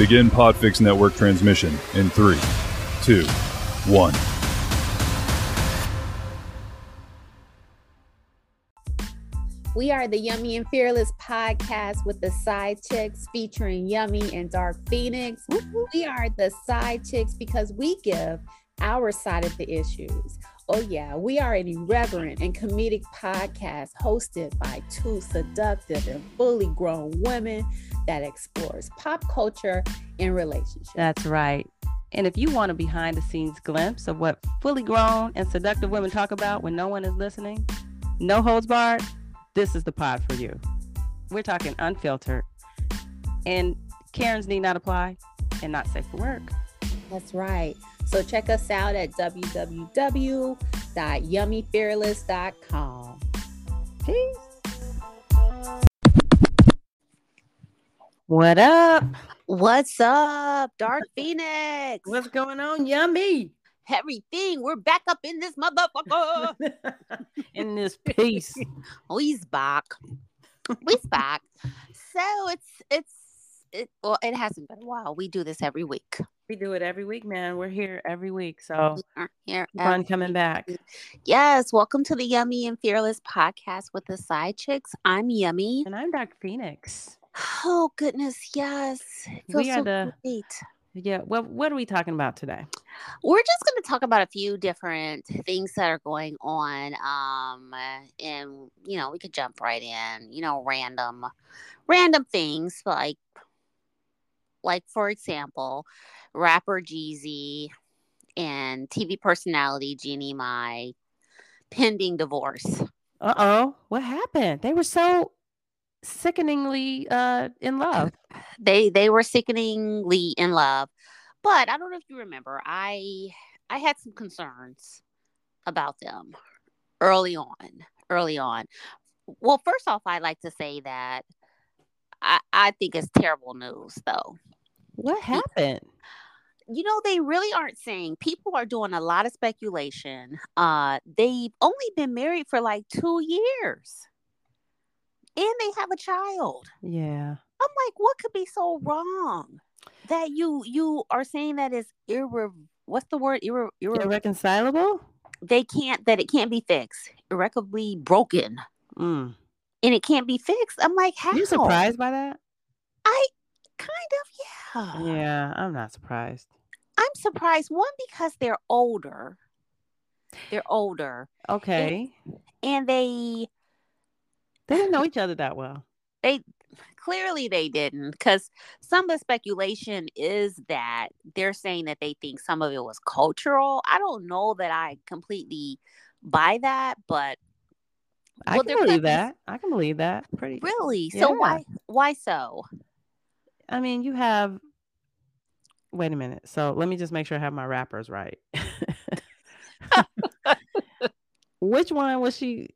Begin Podfix Network transmission in 3, 2, 1. We are the Yummy and Fearless podcast with the Side Chicks featuring Yummy and Dark Phoenix. We are the Side Chicks because we give our side of the issues. Oh yeah, we are an irreverent and comedic podcast hosted by two seductive and fully grown women that explores pop culture and relationships. That's right. And if you want a behind the scenes glimpse of what fully grown and seductive women talk about when no one is listening, no holds barred, this is the pod for you. We're talking unfiltered. And Karens need not apply and not safe for work. That's right. So check us out at www.yummyfearless.com. Peace. What up? What's up, Dark Phoenix? What's going on, Yummy? Everything. We're back up in this motherfucker. In this piece. We's back. We's back. So it hasn't been a while. We do this every week. We do it every week, man. We're here every week. So fun coming back. Yes. Welcome to the Yummy and Fearless podcast with the Side Chicks. I'm Yummy. And I'm Dr. Phoenix. Oh, goodness. Yes. We are so great. Yeah. Well, what are we talking about today? We're just going to talk about a few different things that are going on. And, you know, we could jump right in, you know, random things like, for example, rapper Jeezy and TV personality Jeannie Mai pending divorce. Uh-oh. What happened? They were so sickeningly in love. They were sickeningly in love. But I don't know if you remember, I had some concerns about them early on. Well, first off, I'd like to say that I think it's terrible news, though. What happened? You know, they really aren't saying. People are doing a lot of speculation. They've only been married for like 2 years. And they have a child. Yeah. I'm like, what could be so wrong that you are saying that is irreconcilable? It can't be fixed. Irrecoverably broken. Mm. And it can't be fixed. I'm like, how? You surprised by that? I kind of, yeah. Yeah, I'm not surprised. I'm surprised, one, because they're older. Okay. And they didn't know each other that well. They didn't, because some of the speculation is that they're saying that they think some of it was cultural. I don't know that I completely buy that, but I can believe that. Pretty really? Yeah. So why so? I mean, you have. Wait a minute. So let me just make sure I have my rappers right. Which one was she?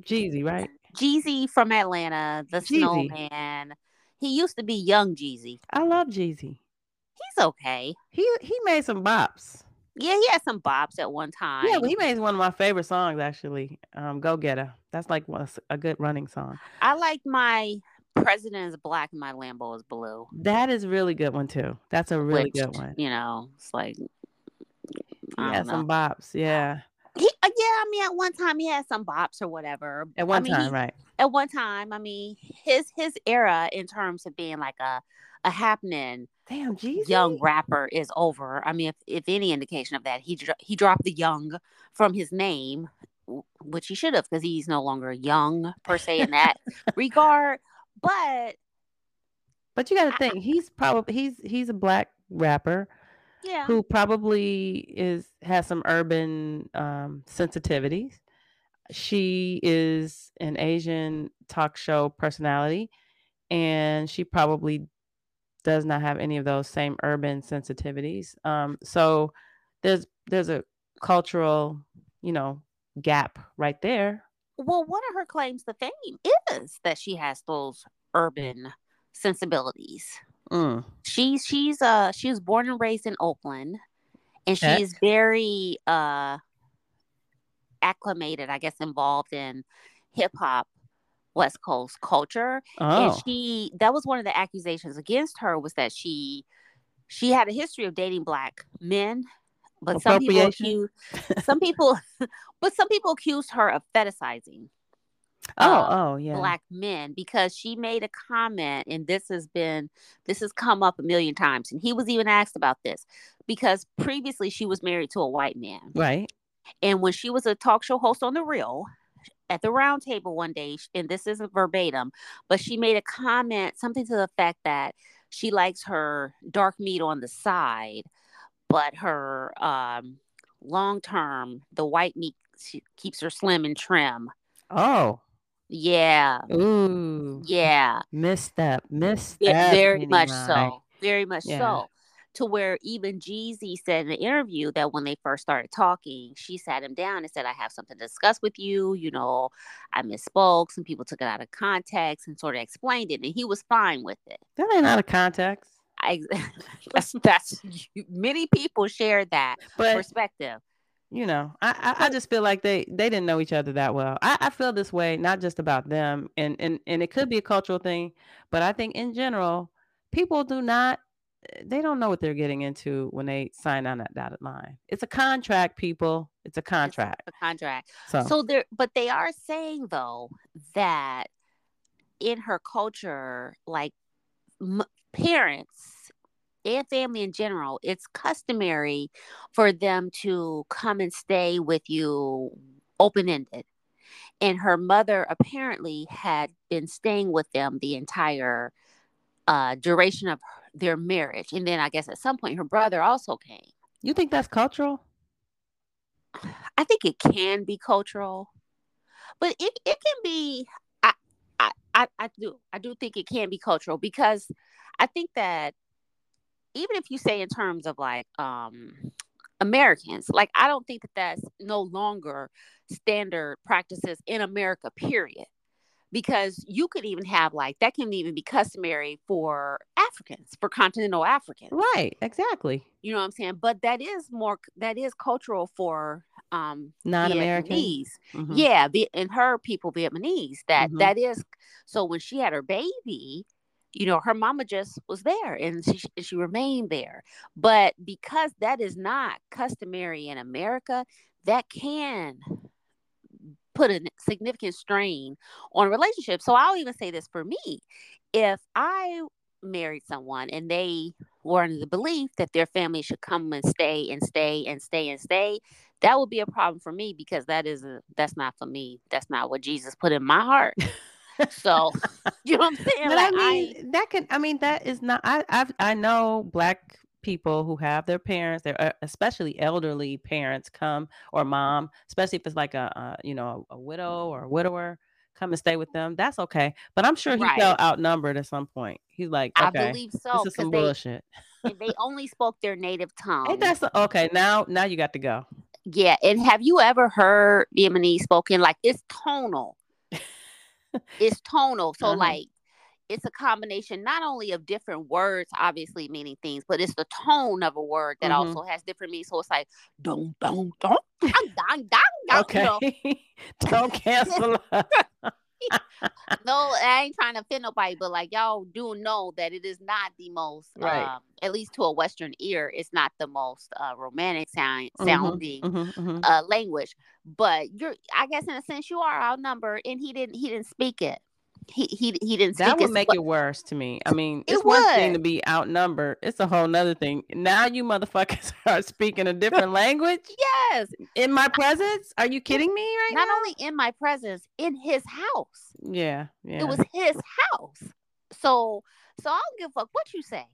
Jeezy, right? Jeezy from Atlanta, the Jeezy. Snowman. He used to be young Jeezy. I love Jeezy. He's okay. He made some bops. Yeah, he had some bops at one time. Yeah, well, he made one of my favorite songs, actually. Go Getter. That's like a good running song. I like My President Is Black and My Lambo Is Blue. That is a really good one, too. That's a really good one. You know, it's like... Yeah, some bops, yeah. At one time he had some bops or whatever. At one time, I mean, his era in terms of being like a happening... Damn, Jeezy. Young rapper is over. I mean, if any indication of that, he dropped the young from his name, which he should have, because he's no longer young per se in that regard. But you got to think, he's a black rapper, yeah, who probably has some urban sensitivities. She is an Asian talk show personality, and she probably does not have any of those same urban sensitivities. So there's a cultural, you know, gap right there. Well, one of her claims to fame is that she has those urban sensibilities. Mm. She was born and raised in Oakland, and she is very acclimated, I guess, involved in hip hop. West Coast culture. Oh. And she, that was one of the accusations against her, was that she had a history of dating black men. But some people accused her of fetishizing black men, because she made a comment, and this has come up a million times, and he was even asked about this, because previously she was married to a white man. Right. And when she was a talk show host on The Real, at the round table one day, and this isn't verbatim, but she made a comment, something to the fact that she likes her dark meat on the side, but her long-term, the white meat keeps her slim and trim. Oh. Yeah. Ooh. Yeah. Missed that. Very much so. Very much so. To where even Jeezy said in an interview that when they first started talking, she sat him down and said, I have something to discuss with you. You know, I misspoke. Some people took it out of context and sort of explained it. And he was fine with it. That ain't out of context. That's many people shared that perspective. You know, I just feel like they didn't know each other that well. I feel this way, not just about them. And it could be a cultural thing. But I think in general, people don't know what they're getting into when they sign on that dotted line. It's a contract, people. It's a contract. It's a contract. But they are saying, though, that in her culture, like parents and family in general, it's customary for them to come and stay with you open-ended. And her mother apparently had been staying with them the entire duration of their marriage. And then I guess at some point her brother also came. You think that's cultural? I think it can be cultural, but it can be, I do think it can be cultural, because I think that even if you say in terms of like Americans, like I don't think that that's no longer standard practices in America, period. Because you could even have like, that can even be customary for Africans, for continental Africans. Right, exactly. You know what I'm saying? But that is cultural for non-Americans. Mm-hmm. Yeah, and her people, Vietnamese, that is. So when she had her baby, you know, her mama just was there and she remained there. But because that is not customary in America, that can put a significant strain on relationships. So I'll even say this for me. If I married someone and they were under the belief that their family should come and stay, that would be a problem for me, because that's not for me. That's not what Jesus put in my heart. So, you know what I'm saying? But like, I know black people who have their parents, their especially elderly parents come, or mom, especially if it's like a widow or a widower, come and stay with them. That's okay. But I'm sure he felt outnumbered at some point. He's like, okay, I believe so. This is some bullshit. They only spoke their native tongue. And that's okay. Now you got to go. Yeah. And have you ever heard Vietnamese spoken? Like, it's tonal. It's tonal. So like, it's a combination not only of different words, obviously meaning things, but it's the tone of a word that also has different meanings. So it's like, don't, dong, okay. You know? Don't cancel. No, I ain't trying to offend nobody, but like, y'all do know that it is not the most, at least to a Western ear, it's not the most romantic sounding language. But I guess in a sense, you are outnumbered, and he didn't speak it. He didn't speak. That would make it worse to me. I mean, it's one thing to be outnumbered. It's a whole nother thing. Now you motherfuckers are speaking a different language. Yes. In my presence? Are you kidding me right now? Not only in my presence, in his house. Yeah. It was his house. So I don't give a fuck what you say.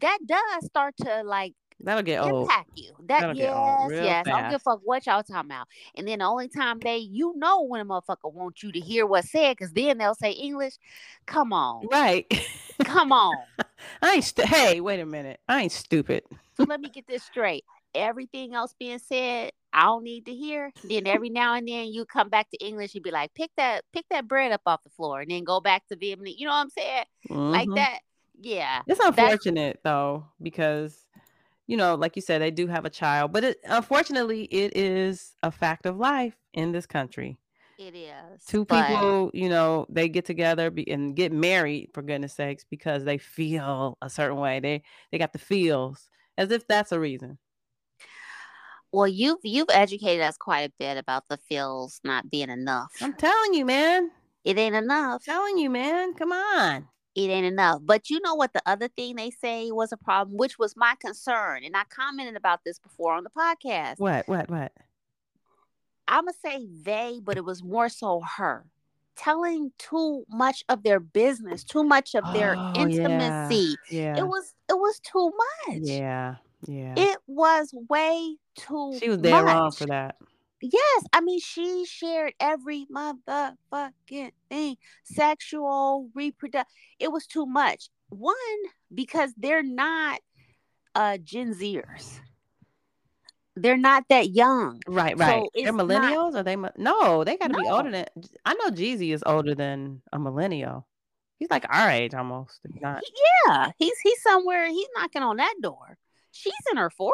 That does start to like, that'll get old. Impact you. That'll get old. I don't give a fuck what y'all talking about. And then the only time when a motherfucker wants you to hear what's said, because then they'll say English. Come on. Right. Come on. Hey, wait a minute. I ain't stupid. So let me get this straight. Everything else being said, I don't need to hear. Then every now and then you come back to English. You'd be like, pick that bread up off the floor, and then go back to Vietnamese. You know what I'm saying? Mm-hmm. Like that. Yeah. It's unfortunate though, because, you know, like you said, they do have a child, but unfortunately, it is a fact of life in this country. It is. Two people, you know, they get together and get married, for goodness sakes, because they feel a certain way. They got the feels, as if that's a reason. Well, you've educated us quite a bit about the feels not being enough. I'm telling you, man. It ain't enough. I'm telling you, man. Come on. It ain't enough. But you know what the other thing they say was a problem, which was my concern. And I commented about this before on the podcast. What? I'm going to say they, but it was more so her. Telling too much of their business, too much of their intimacy. Yeah. It was too much. Yeah. It was way too much. She was there wrong for that. Yes. I mean, she shared every motherfucking thing. Sexual, reproductive. It was too much. One, because they're not Gen Zers. They're not that young. Right. So they're millennials? They got to be older than... I know Jeezy is older than a millennial. He's like our age almost. If not. Yeah. He's somewhere. He's knocking on that door. She's in her 40s.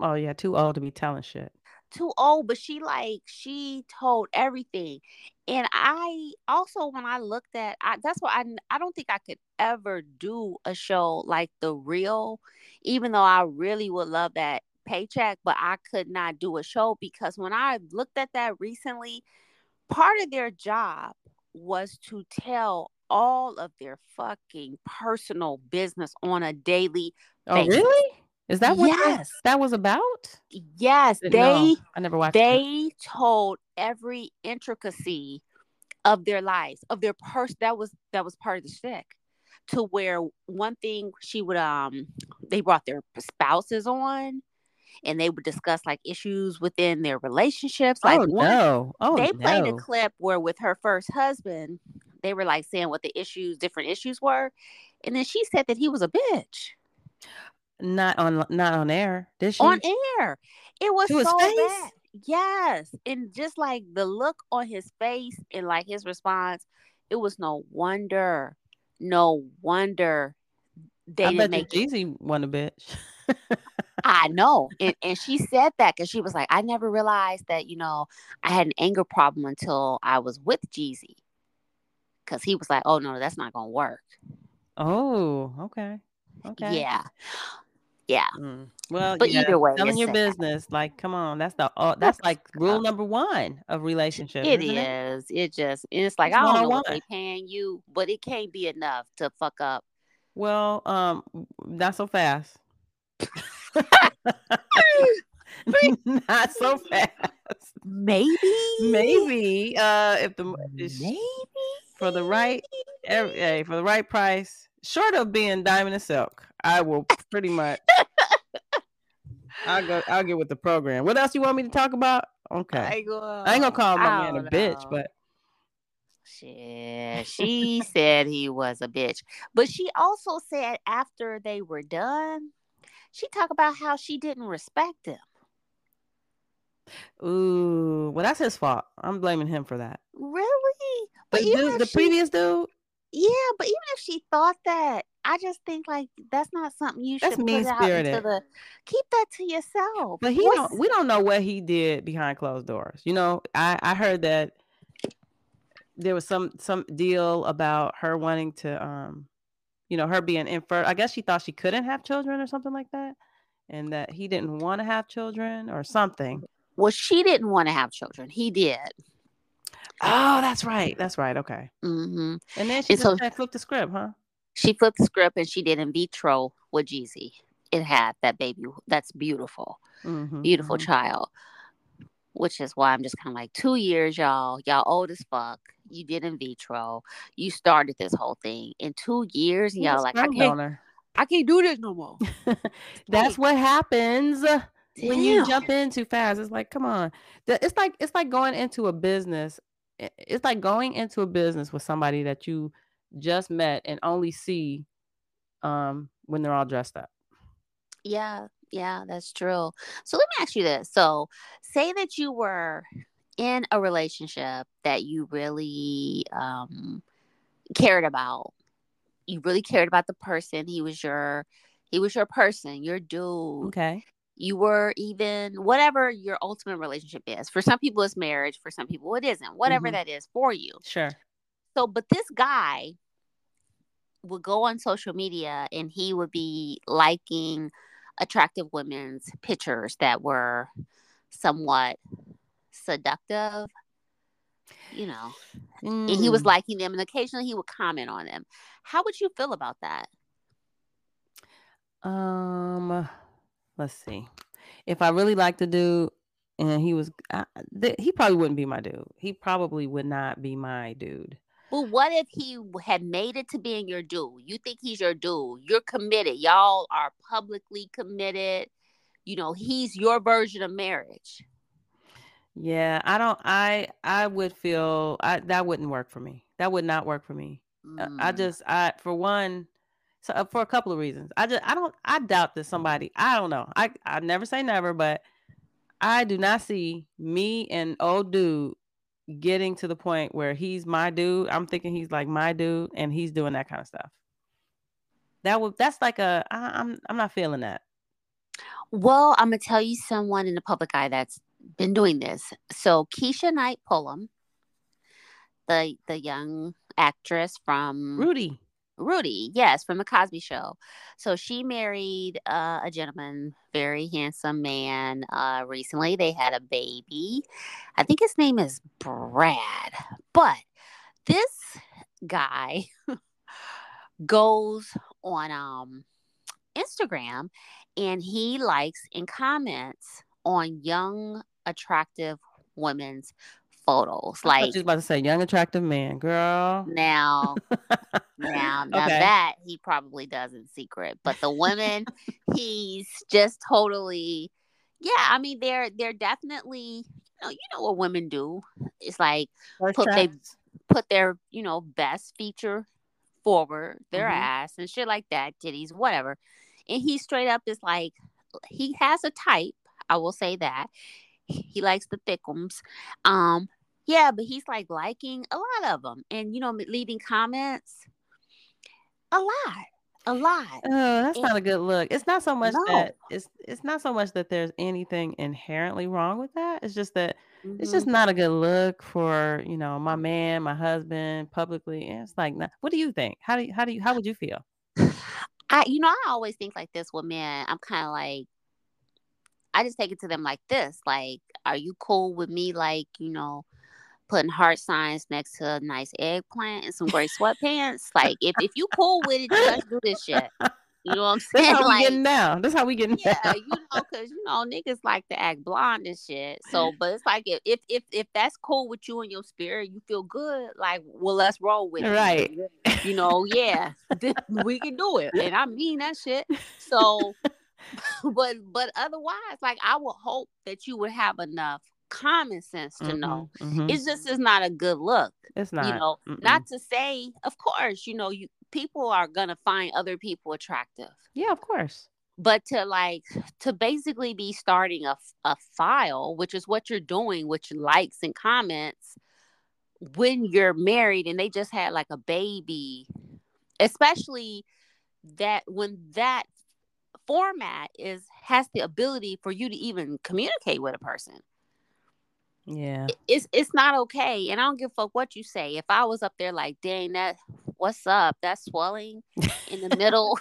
Oh, yeah. Too old to be telling shit. Too old, but she told everything. And I also, when I looked at, that's why I don't think I could ever do a show like The Real, even though I really would love that paycheck, but I could not do a show because when I looked at that recently, part of their job was to tell all of their fucking personal business on a daily basis. Oh, really? Is that what that was about? Yes. I never watched it. They told every intricacy of their lives, of their person. That was part of the shtick. To where one thing she would, they brought their spouses on and they would discuss like issues within their relationships. Like, they played a clip where with her first husband, they were like saying what the issues, different issues were. And then she said that he was a bitch. Not on air, did she? On air. It was so bad. Yes. And just like the look on his face and like his response, it was no wonder they didn't make it. I bet you Jeezy won a bitch. I know. And she said that because she was like, I never realized that, you know, I had an anger problem until I was with Jeezy. Because he was like, oh, no, that's not going to work. Oh, okay. Yeah. Mm. Well, but either way, telling your business, like, come on, that's like rule number one of relationships. It is. It just, it's like I don't know what they're paying you, but it can't be enough to fuck up. Well, not so fast. Not so fast. Maybe. For the right price. Short of being diamond and silk, I will pretty much. I'll get with the program. What else you want me to talk about? Okay. I ain't gonna call my man a bitch, but shit, she said he was a bitch. But she also said after they were done, she talked about how she didn't respect him. Ooh, well, that's his fault. I'm blaming him for that. Really? But previous dude. Yeah, but even if she thought that, I just think like that's not something you should put out into the. Keep that to yourself. But we don't know what he did behind closed doors. You know, I heard that there was some deal about her wanting to, you know, her being infertile. I guess she thought she couldn't have children or something like that, and that he didn't want to have children or something. Well, she didn't want to have children. He did. Oh, that's right. Okay. Mm-hmm. And then she flipped the script, huh? She flipped the script and she did in vitro with Jeezy. It had that baby. That's beautiful. Mm-hmm. Beautiful child. Which is why I'm just kind of like 2 years, y'all. Y'all old as fuck. You did in vitro. You started this whole thing in 2 years. And y'all like, I can't do this no more. That's what happens. Damn. When you jump in too fast, it's like, come on. It's like going into a business. It's like going into a business with somebody that you just met and only see when they're all dressed up. Yeah, that's true. So let me ask you this. So say that you were in a relationship that you really cared about. You really cared about the person. He was your person, your dude. Okay. you were even, whatever your ultimate relationship is. For some people, it's marriage. For some people, it isn't. Whatever that is for you. Sure. So, but this guy would go on social media and he would be liking attractive women's pictures that were somewhat seductive, you know, and he was liking them, and occasionally he would comment on them. How would you feel about that? Let's see. If I really liked the dude and he was, he probably wouldn't be my dude. He probably would not be my dude. Well, what if he had made it to being your dude? You think he's your dude. You're committed. Y'all are publicly committed. You know, he's your version of marriage. Yeah, I would feel that wouldn't work for me. That would not work for me. For a couple of reasons. I doubt that somebody, I don't know. I never say never, but I do not see me and old dude getting to the point where he's my dude. I'm thinking he's like my dude and he's doing that kind of stuff. I'm not feeling that. Well, I'm gonna tell you someone in the public eye that's been doing this. So Keisha Knight Pullum, the young actress from Rudy, yes, from the Cosby Show. So she married a gentleman, very handsome man. Recently, they had a baby. I think his name is Brad. But this guy goes on Instagram and he likes and comments on young, attractive women's photos. Like, I was just about to say, young, attractive man, girl. Now okay. That he probably does in secret, but the women, he's just totally, yeah. I mean, they're definitely, you know what women do. It's like put their best feature forward, their ass and shit like that, titties, whatever. And he straight up is like, he has a type. I will say that. He likes the thickums. Yeah, but he's like liking a lot of them and, leaving comments a lot. Oh, that's not a good look. It's not so much that it's not so much that there's anything inherently wrong with that. It's just that it's just not a good look for, my man, my husband publicly. And it's like, what do you think? How would you feel? I always think like this with men. I'm kind of like, I just take it to them like this. Like, are you cool with me? Like, putting heart signs next to a nice eggplant and some gray sweatpants. Like, if you cool with it, just do this shit. You know what I'm saying? That's how we getting now. That's how we getting now. Yeah, because, niggas like to act blonde and shit. So, but it's like, if that's cool with you and your spirit, you feel good, like, well, let's roll with it. Right. Yeah. We can do it. And I mean that shit. So... but otherwise, like, I would hope that you would have enough common sense to know it's just is not a good look. It's not, not to say, of course, you people are gonna find other people attractive. Yeah, of course. But to basically be starting a file, which is what you're doing with your likes and comments when you're married and they just had like a baby, especially that when that format has the ability for you to even communicate with a person. Yeah, it's not okay, and I don't give a fuck what you say. If I was up there like, dang, that, what's up? That's swelling in the middle.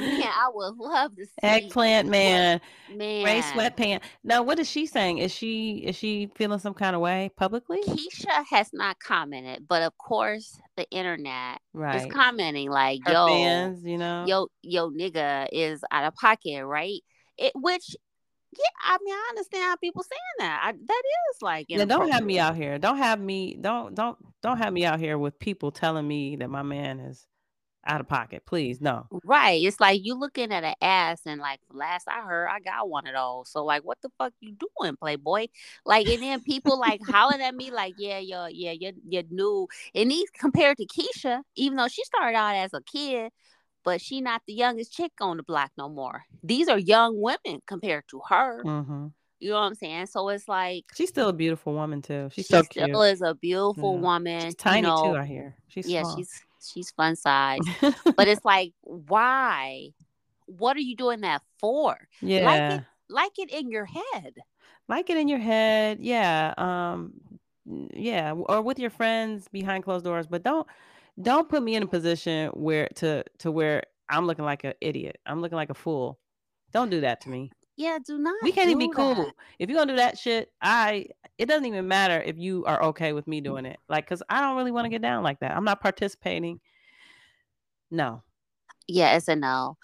Yeah, I would love to see eggplant man, gray sweatpants. Now, what is she saying? Is she feeling some kind of way publicly? Keisha has not commented, but of course, the internet is commenting like, her fans, yo, nigga is out of pocket, right? I mean, I understand people saying that. That is like, don't have me out here. Don't have me out here with people telling me that my man is out of pocket, please. No, right? It's like you looking at an ass, and like last I heard, I got one of those. So like, what the fuck you doing, Playboy? Like, and then people like hollering at me, like, you're new. And these compared to Keisha, even though she started out as a kid, but she not the youngest chick on the block no more. These are young women compared to her. Mm-hmm. You know what I'm saying? So it's like... She's still a beautiful woman, too. She's so cute. She still is a beautiful woman. She's tiny, too, I hear. She's small. She's fun size. But it's like, why? what are you doing that for? Yeah. Like it in your head. Like it in your head. Yeah. Yeah. Or with your friends behind closed doors, but don't put me in a position where to where I'm looking like an idiot. I'm looking like a fool. Don't do that to me. Yeah, do not. We can't even be cool. That. If you're gonna do that shit, it doesn't even matter if you are okay with me doing it. Like, cause I don't really want to get down like that. I'm not participating. No. Yeah, it's a no.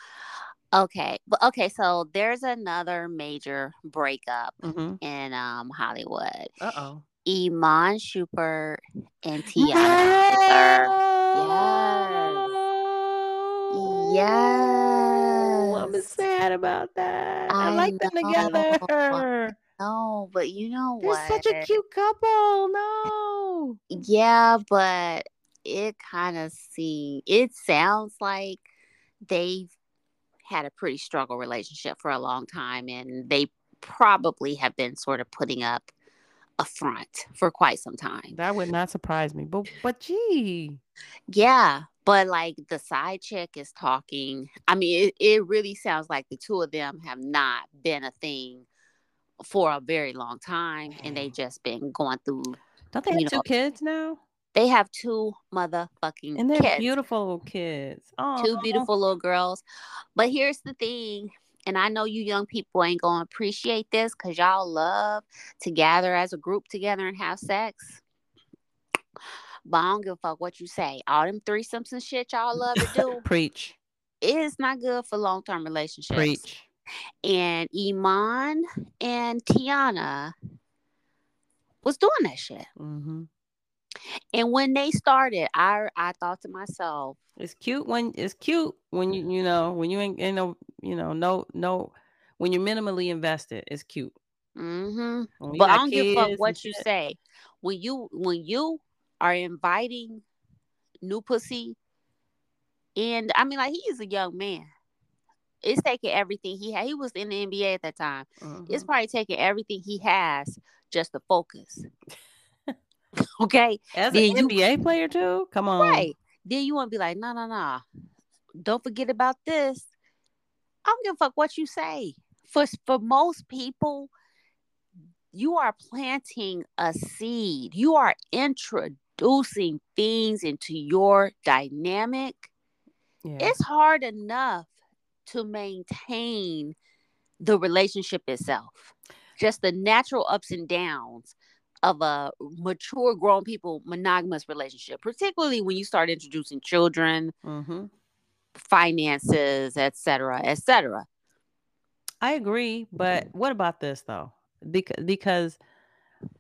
Okay. But okay, so there's another major breakup in Hollywood. Uh-oh. Iman Shumpert and Teyana Taylor. No! Yes. Yes. I'm sad about that. I like them together. No, but you know what? They're such a cute couple. No. Yeah, but it kind of sounds like they've had a pretty struggle relationship for a long time, and they probably have been sort of putting up a front for quite some time. That would not surprise me, but gee. Yeah, but like the side chick is talking. I mean, it really sounds like the two of them have not been a thing for a very long time, and they just been going through. Don't they have two kids now? They have two motherfucking and they're kids. Beautiful kids. Aww. Two beautiful little girls. But here's the thing, and I know you young people ain't gonna appreciate this because y'all love to gather as a group together and have sex. But I don't give a fuck what you say. All them threesomes and shit y'all love to do. Preach. It is not good for long-term relationships. Preach. And Iman and Teyana was doing that shit. Mm-hmm. And when they started, I thought to myself, it's cute when when you're minimally invested, it's cute. Mm-hmm. But I don't give a fuck what you say. When you are inviting new pussy, and I mean, like, he is a young man. It's taking everything he had. He was in the NBA at that time. Mm-hmm. It's probably taking everything he has just to focus. Okay, as an NBA player too. Come on, right? Then you want to be like, no. Don't forget about this. I don't give a fuck what you say. For most people, you are planting a seed. You are introducing things into your dynamic. Yeah. It's hard enough to maintain the relationship itself. Just the natural ups and downs of a mature grown people monogamous relationship, particularly when you start introducing children, finances, etc. I agree, but what about this though? Because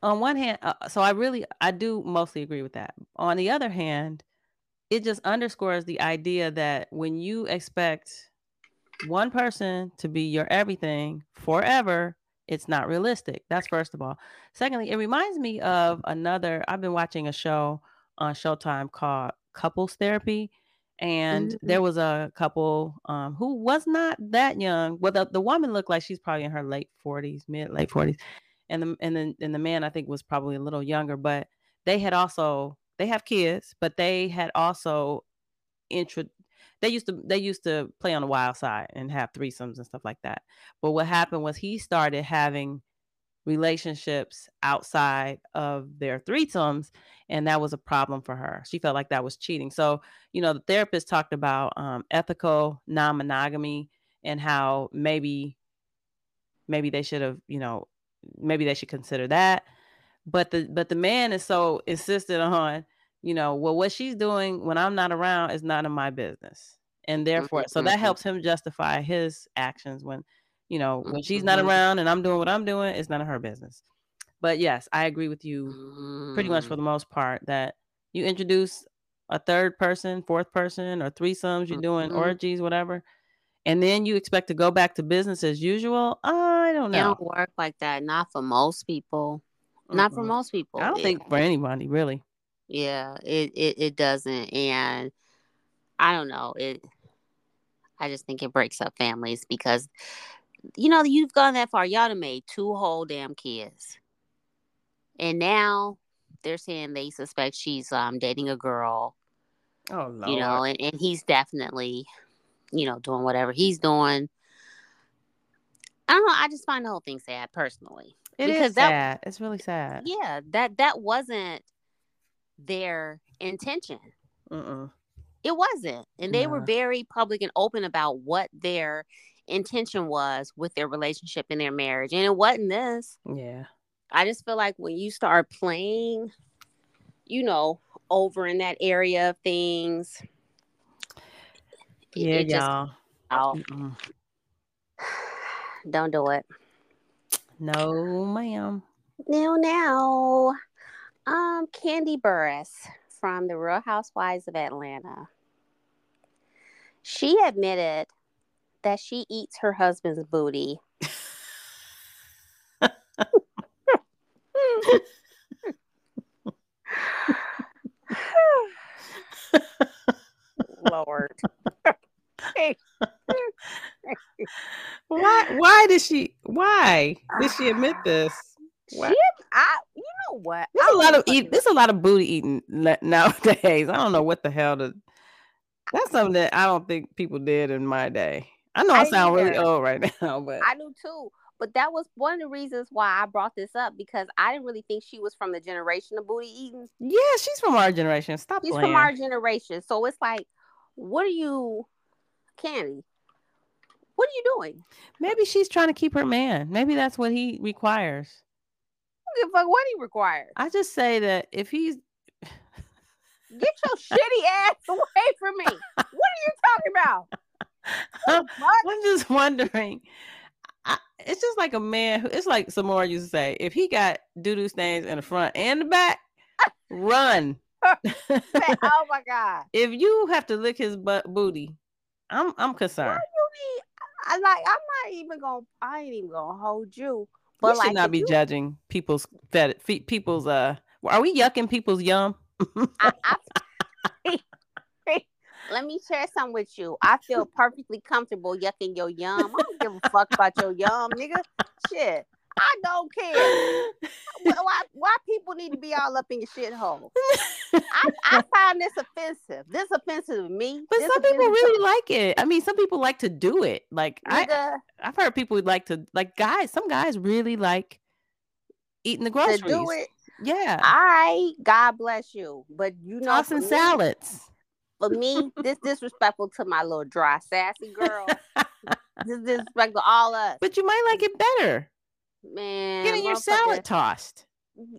on one hand, so I do mostly agree with that. On the other hand, it just underscores the idea that when you expect one person to be your everything forever, it's not realistic. That's first of all. Secondly, it reminds me of I've been watching a show on Showtime called Couples Therapy. And there was a couple who was not that young. Well, the woman looked like she's probably in her mid, late 40s. And the man, I think, was probably a little younger. But they have kids, but they had also They used to play on the wild side and have threesomes and stuff like that. But what happened was he started having relationships outside of their threesomes, and that was a problem for her. She felt like that was cheating. So, the therapist talked about ethical non-monogamy and how maybe they should have, maybe they should consider that. But the man is so insistent on, what she's doing when I'm not around is none of my business. And therefore, so that helps him justify his actions when, when she's not around and I'm doing what I'm doing, it's none of her business. But yes, I agree with you pretty much for the most part that you introduce a third person, fourth person, or threesomes, you're doing orgies, whatever. And then you expect to go back to business as usual. I don't know. It don't work like that. Not for most people. Not for most people. I don't think for anybody, really. Yeah, it doesn't, and I don't know. I just think it breaks up families because you've gone that far. Y'all done made two whole damn kids, and now they're saying they suspect she's dating a girl. Oh Lord. And he's definitely you know, doing whatever he's doing. I don't know. I just find the whole thing sad, personally. It is sad. It's really sad. Yeah, that wasn't their intention. It wasn't. And they were very public and open about what their intention was with their relationship and their marriage. And it wasn't this. Yeah. I just feel like when you start playing, you know, over in that area of things. Yeah, y'all. Don't do it. No, ma'am. Now. Candy Burris from the Real Housewives of Atlanta. She admitted that she eats her husband's booty. Lord. Why did she admit this? Wow. You know what? There's a lot of booty eating nowadays. I don't know what the hell that's something that I don't think people did in my day. I know I sound really old right now, but I do too. But that was one of the reasons why I brought this up, because I didn't really think she was from the generation of booty eating. Yeah, she's from our generation. She's from our generation. So it's like, what are you, Candy? What are you doing? Maybe she's trying to keep her man. Maybe that's what he requires. Give a fuck what he requires. I just say that if he's get your shitty ass away from me. What are you talking about? I'm just wondering. It's just like a man who, it's like Samora used to say, if he got doo-doo stains in the front and the back, run. Oh my God. If you have to lick his booty, I'm concerned. I ain't even gonna hold you. But we should like, not be judging people's people's. Are we yucking people's yum? Let me share something with you. I feel perfectly comfortable yucking your yum. I don't give a fuck about your yum, nigga. Shit, I don't care. Why people need to be all up in your shithole? I find this offensive. This offensive to me. But some people really like it. I mean, some people like to do it. Like I've heard people like to guys. Some guys really like eating the groceries. To do it. Yeah. All right. God bless you. But you know, tossing salads. For me, this disrespectful to my little dry sassy girl. This disrespectful to all us. But you might like it better. Man, getting your salad tossed.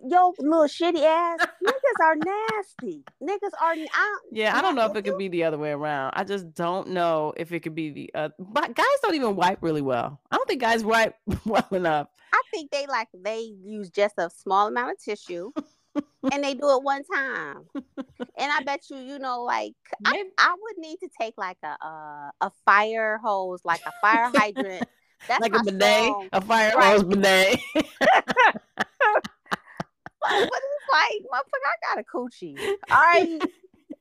Yo, little shitty ass. Niggas are nasty. I don't know if it could be the other way around. I just don't know if it could be the other. But guys don't even wipe really well. I don't think guys wipe well enough. I think they use just a small amount of tissue. And they do it one time. And I bet you, you know, like I would need to take like a fire hose, like a fire hydrant. That's like a bidet, strong. A fire hose bidet. But it's like, motherfucker, I got a coochie. All right.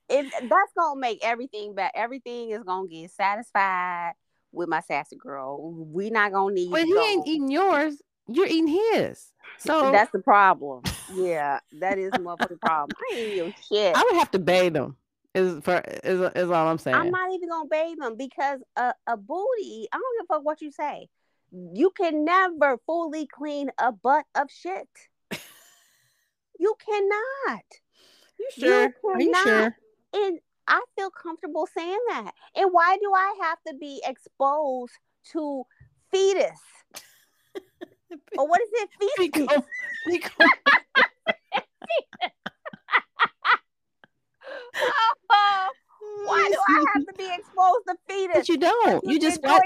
That's gonna make everything better. Everything is gonna get satisfied with my sassy girl. We not gonna need. But he ain't eating yours. You're eating his. So that's the problem. Yeah, that is motherfucking problem. I ain't eating shit. I would have to bathe him. Is all I'm saying. I'm not even gonna bathe him because a booty. I don't give a fuck what you say. You can never fully clean a butt of shit. You cannot. You sure? Are you sure? And I feel comfortable saying that. And why do I have to be exposed to fetus? Or what is it? Fetus. Oh, why do I have to be exposed to fetus? But you don't. You just wash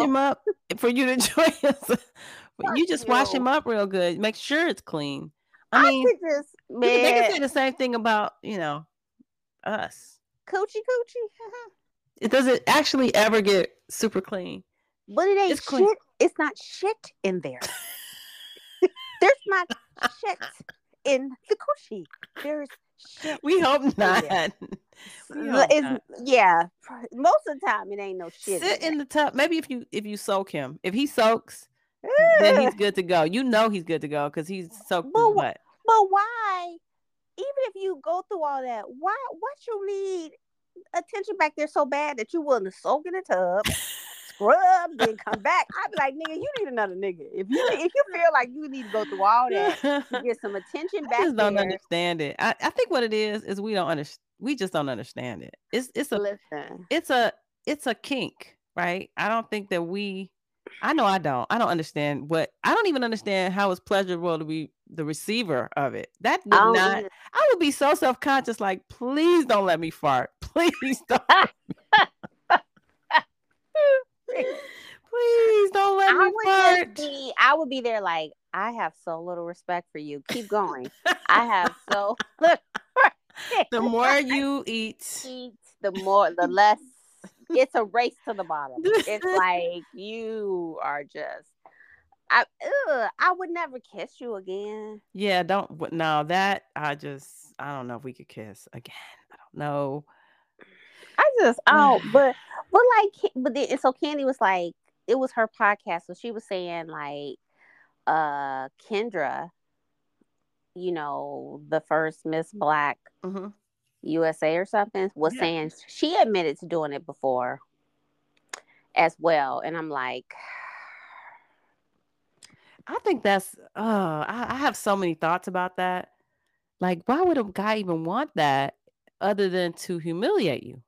him up for you to enjoy yourself. You just wash him up real good. Make sure it's clean. I mean, they can say the same thing about, you know, us. Coochie. Does it actually ever get super clean? But it ain't it's shit. Clean. It's not shit in there. There's not shit in the coochie. There's shit. We hope not. Yeah. Most of the time, it ain't no shit. Sit in the tub. Maybe if you soak him. If he soaks, then he's good to go. You know he's good to go because he's soaked his butt. But why? Even if you go through all that, what you need attention back there so bad that you willing to soak in the tub, scrub, then come back. I'd be like, nigga, you need another nigga. If you feel like you need to go through all that to get some attention back there. I just don't understand it. I think what it is we don't understand. We just don't understand it. It's a kink, right? I don't think that we. I know I don't. I don't understand what. I don't even understand how it's pleasurable to be the receiver of it. That would not. Either. I would be so self-conscious. Like, please don't let me fart. Please don't. Please don't let me fart. I would be there. Like, I have so little respect for you. Keep going. I have so little. The more you eat, the less. It's a race to the bottom. It's like you are just. I would never kiss you again. Yeah, don't. No, that I don't know if we could kiss again. I don't know. So Candy was like, it was her podcast, so she was saying like, Kendra, you know, the first Miss Black. Mm-hmm. USA or something was saying she admitted to doing it before as well, and I'm like, I think that's I have so many thoughts about that. Like, why would a guy even want that other than to humiliate you?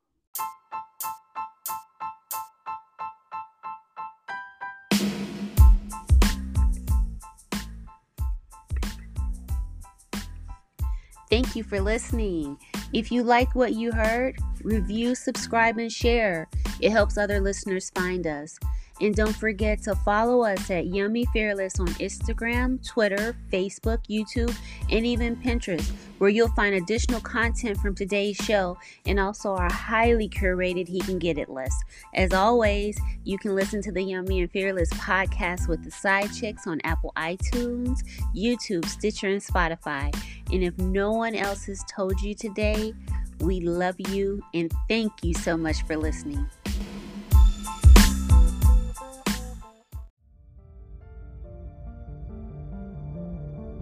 Thank you for listening. If you like what you heard, review, subscribe, and share. It helps other listeners find us. And don't forget to follow us at Yummy Fearless on Instagram, Twitter, Facebook, YouTube, and even Pinterest, where you'll find additional content from today's show and also our highly curated He Can Get It list. As always, you can listen to the Yummy and Fearless podcast with the side chicks on Apple iTunes, YouTube, Stitcher, and Spotify. And if no one else has told you today, we love you and thank you so much for listening.